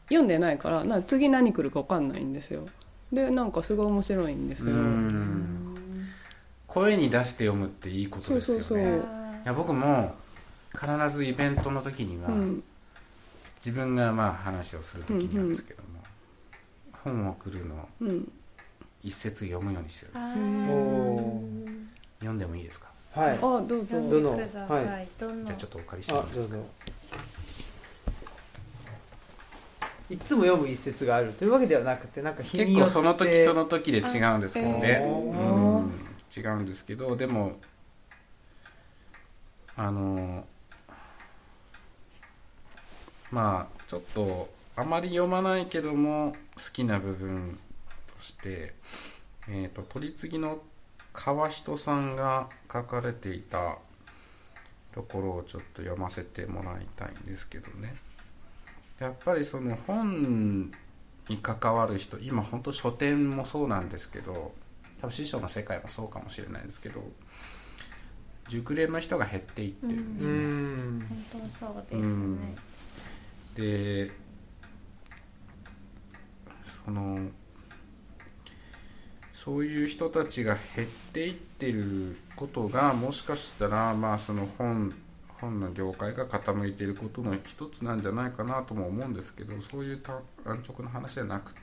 読んでないから次何来るか分かんないんですよ。でなんかすごい面白いんですよ。声に出して読むっていいことですよね。そうそうそう。いや僕も必ずイベントの時には、自分がまあ話をする時になんですけども、本を送るのを一節読むようにしてるんですよ。読んでもいいですか？はい、あ、どうぞ。どの、はい、じゃあちょっとお借りしてみます。どうぞ。いつも読む一節があるというわけではなくて、なんか日によって結構その時その時で違うんですけどね、違うんですけど、でもまあちょっとあまり読まないけども好きな部分として、取り次ぎの川人さんが書かれていたところをちょっと読ませてもらいたいんですけどね。やっぱりその本に関わる人、今本当書店もそうなんですけど、多分師匠の世界もそうかもしれないですけど、熟練の人が減っていってるんですね。本当そうですね。で、そういう人たちが減っていってることが、もしかしたらまあその本の業界が傾いていることの一つなんじゃないかなとも思うんですけど、そういう安直な話じゃなくて、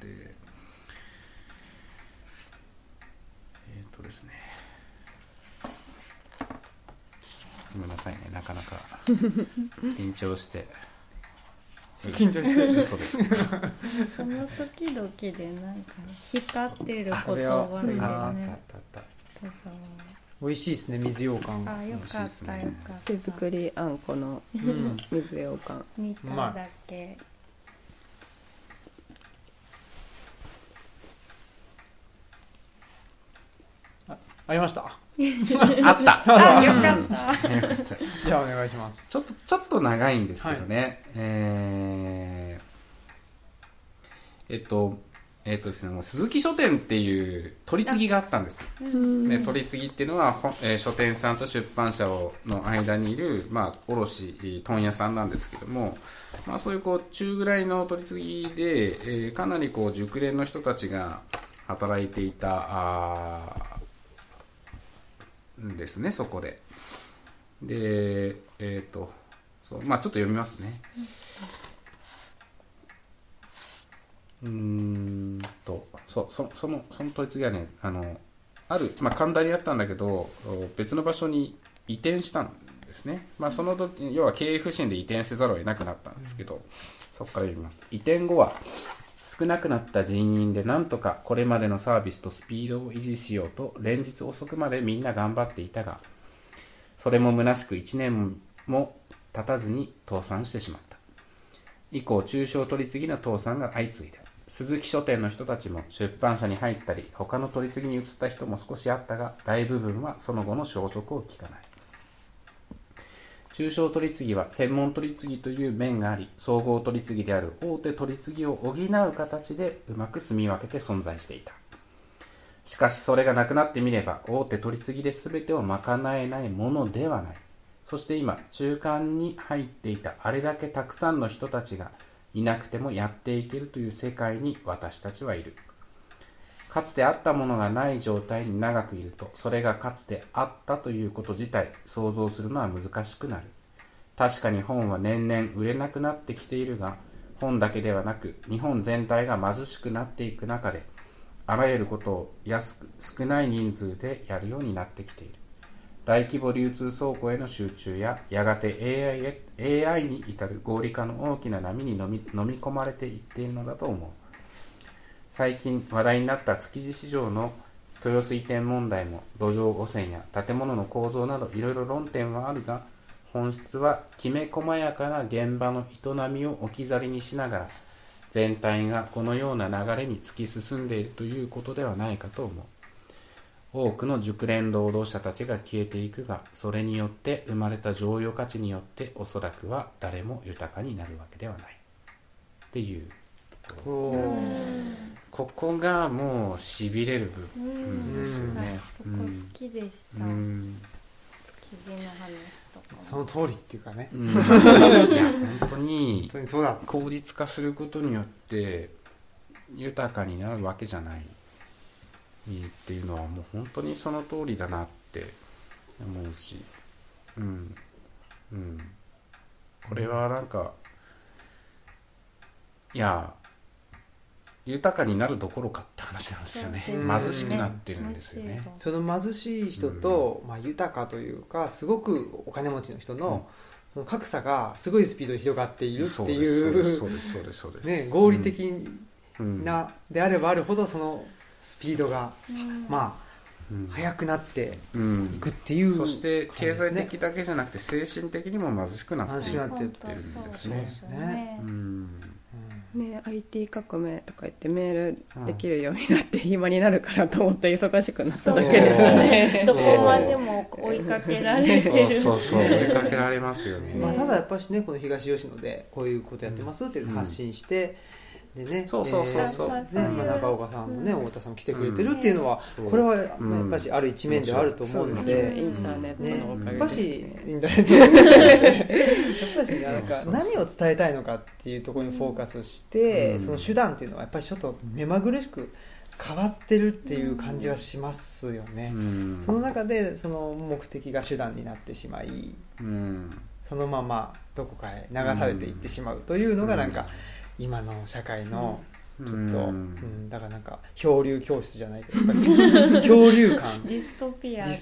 ですね、ごめんなさいね、なかなか緊張してそうですその時々でなんか光ってる言葉でね、美味しいですね、水羊羹。あ、よかった、よかった。手作りあんこの水羊羹見ただけ。ありました。あったよかったじゃあお願いします。ちょっと長いんですけどね、ですね、鈴木書店っていう取り次ぎがあったんです。で取り次ぎっていうのは、書店さんと出版社の間にいる、まあ、卸問屋さんなんですけども、まあ、そういうこう中ぐらいの取り次ぎで、かなりこう熟練の人たちが働いていたですね、そこで。で、まあちょっと読みますね。その問い次はね、ある、まあ、神田にあったんだけど別の場所に移転したんですね。まあその時、要は経営不振で移転せざるを得なくなったんですけど、そこから読みます。移転後は少なくなった人員でなんとかこれまでのサービスとスピードを維持しようと連日遅くまでみんな頑張っていたが、それも虚しく1年も経たずに倒産してしまった。以降中小取次の倒産が相次いだ。鈴木書店の人たちも出版社に入ったり他の取次に移った人も少しあったが、大部分はその後の消息を聞かない。中小取次は専門取次という面があり、総合取次である大手取次を補う形でうまく住み分けて存在していた。しかしそれがなくなってみれば、大手取次で全てを賄えないものではない。そして今、中間に入っていたあれだけたくさんの人たちがいなくてもやっていけるという世界に私たちはいる。かつてあったものがない状態に長くいると、それがかつてあったということ自体、想像するのは難しくなる。確かに本は年々売れなくなってきているが、本だけではなく、日本全体が貧しくなっていく中で、あらゆることを少ない人数でやるようになってきている。大規模流通倉庫への集中や、やがて AI に至る合理化の大きな波に飲み込まれていっているのだと思う。最近話題になった築地市場の豊洲移転問題も、土壌汚染や建物の構造などいろいろ論点はあるが、本質はきめ細やかな現場の営みを置き去りにしながら、全体がこのような流れに突き進んでいるということではないかと思う。多くの熟練労働者たちが消えていくが、それによって生まれた剰余価値によっておそらくは誰も豊かになるわけではないっていうここがもうしびれる部分ですよね。そこ好きでした。築地の話とか。その通りっていうかね。いや本当にそうだ。効率化することによって豊かになるわけじゃないっていうのはもう本当にその通りだなって思うし、これはなんかいや。豊かになるどころかって話なんですよね。貧しくなってるんですよね。その貧しい人と、豊かというかすごくお金持ちの人の、その格差がすごいスピードで広がっているっていうね、合理的なであればあるほどそのスピードが、速くなっていくっていう、そして経済的だけじゃなくて精神的にも貧しくなっていってるんですね。ね、IT 革命とか言ってメールできるようになって暇になるからと思って忙しくなっただけでしたね。どこまでも追いかけられてるそう追いかけられますよね。ただやっぱしね、この東吉野でこういうことやってますって発信して、でね、中岡さんもね、太田さんも来てくれてるっていうのは、これはやっぱしある一面ではあると思うので、インターネットのおかげで、やっぱしインターネットやっぱし何を伝えたいのかっていうところにフォーカスして、その手段っていうのはやっぱりちょっと目まぐるしく変わってるっていう感じはしますよね。その中でその目的が手段になってしまい、そのままどこかへ流されていってしまうというのがなんか。今の社会のちょっと、だからなんか漂流教室じゃないけど漂流感ディストピア、や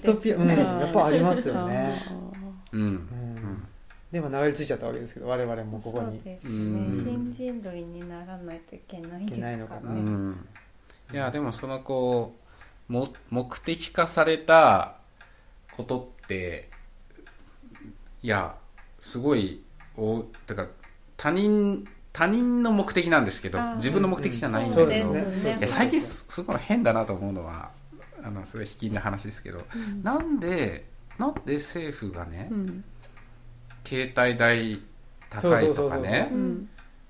っぱありますよね。でも流れ着いちゃったわけですけど、我々もここにそうですね、新人類にならないといけないですかね。いやでもその目的化されたことっていやすごいだから他人の目的なんですけど、自分の目的じゃないんだけど、最近すごい変だなと思うのは、それは引きな話ですけど、なんで政府がね、携帯代高いとかね、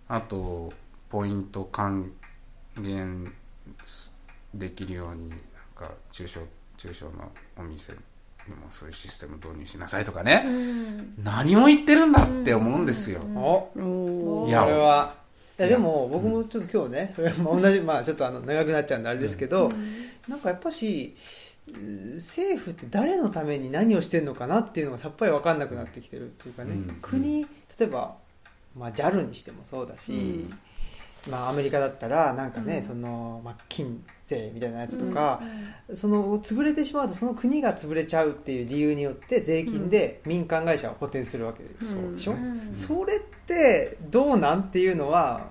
あとポイント還元できるようになんか中小のお店でもそういうシステム導入しなさいとかね、何を言ってるんだって思うんですよ。いやでも僕もちょっと今日ね、それも同じ、ちょっと長くなっちゃうんであれですけど、なんかやっぱし政府って誰のために何をしてるのかなっていうのがさっぱり分かんなくなってきてるっていうかね、国、例えば、JAL にしてもそうだし、アメリカだったらなんかね、その金税みたいなやつとか、その潰れてしまうとその国が潰れちゃうっていう理由によって税金で民間会社を補填するわけでしょ、それってどうなんっていうのは、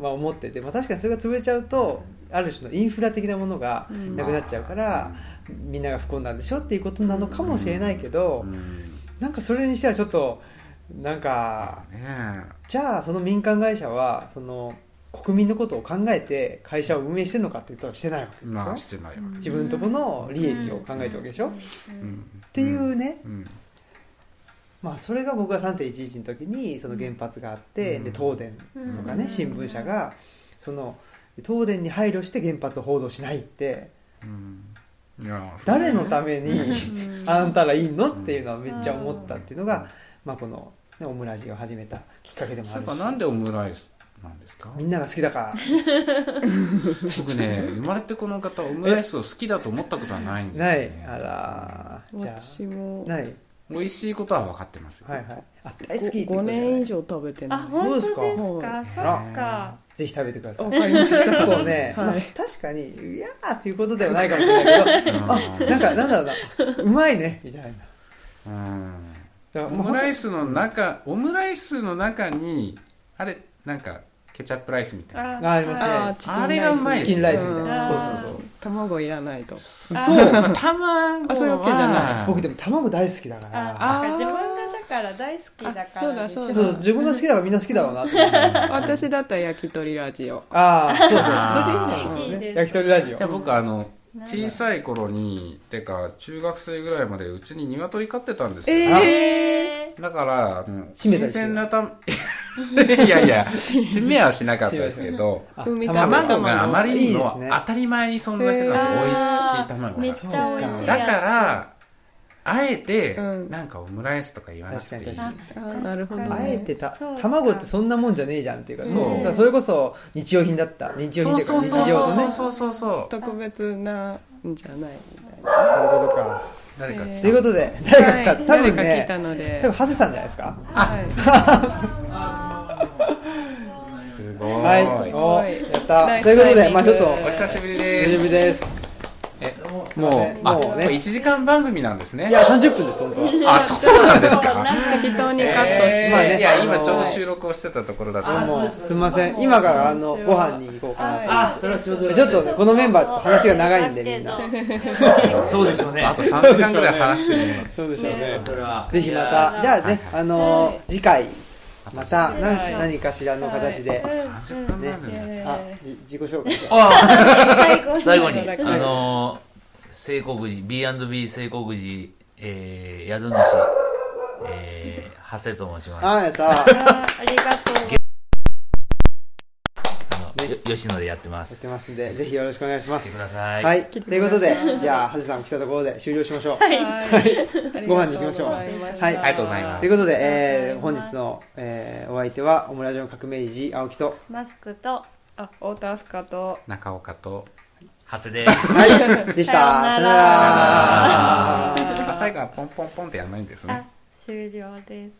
思ってて、確かにそれが潰れちゃうとある種のインフラ的なものがなくなっちゃうから、みんなが不幸になるでしょっていうことなのかもしれないけど、なんかそれにしてはちょっとなんか、じゃあその民間会社はその国民のことを考えて会社を運営してるのかっていうとしてないわけでしょ、してないわけです。自分のところの利益を考えてるわけでしょ、っていうね、まあ、それが僕が 3.11 の時にその原発があって、うん、で東電とかね、うん、新聞社がその東電に配慮して原発を報道しないって、うん、いや誰のためにあんたらいいのっていうのはめっちゃ思ったっていうのが、まあ、この、ね、オムラジを始めたきっかけでもあるし。なんでオムライスなんですか？みんなが好きだからです僕ね生まれてこの方オムライスを好きだと思ったことはないんですね。ない。あら、じゃあ私もない。美味しいことは分かってますよ、はいはい、あ大好きってことじゃない。5年以上食べてない。あ本当ですか？はい、そっかぜひ食べてください。結構ね、はいまあ、確かにいやーっていうことではないかもしれないけどあなんだろうなうまいねみたいな。うん。オムライスの中にあれなんかケチャップライスみたいな ありますね。あれがうまいです。チキンライスみたいな。そうそうそう。卵いらないと。そう卵はそういうわけじゃない。僕でも卵大好きだから。自分がだから大好きだから。そう自分が好きだからみんな好きだろうなって思う。私だったら焼き鳥ラジオ。ああそうそう。それでいいんじゃないですかね。焼き鳥ラジオ。僕小さい頃にてか中学生ぐらいまでうちに鶏飼ってたんですよ。だから新鮮ないやいや締めはしなかったですけど卵があまりにも当たり前に存在してたんですよ。美味しい卵がめっちゃ美味しい。だからあえてなんかオムライスとか言わなくていい。なるほど、ね、あえて卵ってそんなもんじゃねえじゃんっていうか、ね、だそれこそ日用品だった日用品っていうか日用とねそう特別なんじゃないみたいな。そういうことか。誰か来たということで誰か来た、はい、多分ね多分ハセさんじゃないですか。はいすごい、はい、やったということで、まあ、ちょっとお久しぶりです。お久しぶりです。もうね、1時間番組なんですね。いや30分です本当は。あそうなんですか。適当にカットして、まあね、いや今ちょうど収録をしてたところだったので、すみません。今からご飯に行こうかなと。あそれはちょうどちょっと、ね、このメンバーちょっと話が長いんでみんなそうでしょうね。あと3時間ぐらい話してるの。そうでしょうね。それはぜひまたじゃあね、はいはい、次回。また何かしらの形で、ね、あ自己紹介最後に聖国寺 B&B 聖国寺、宿主、長谷と申します。ありがとう吉野でやってますんでぜひよろしくお願いします。来てください、はい、ということでじゃあハセさんも来たところで終了しましょう。はい、はい、ご飯に行きましょう。はいありがとうございます。ということで、本日の、お相手はオムラジオの革命児青木とマスクと太田明日香と中岡とハセです、はい、でした。さよなら。最後はポンポンポンってやらないんですね。終了です。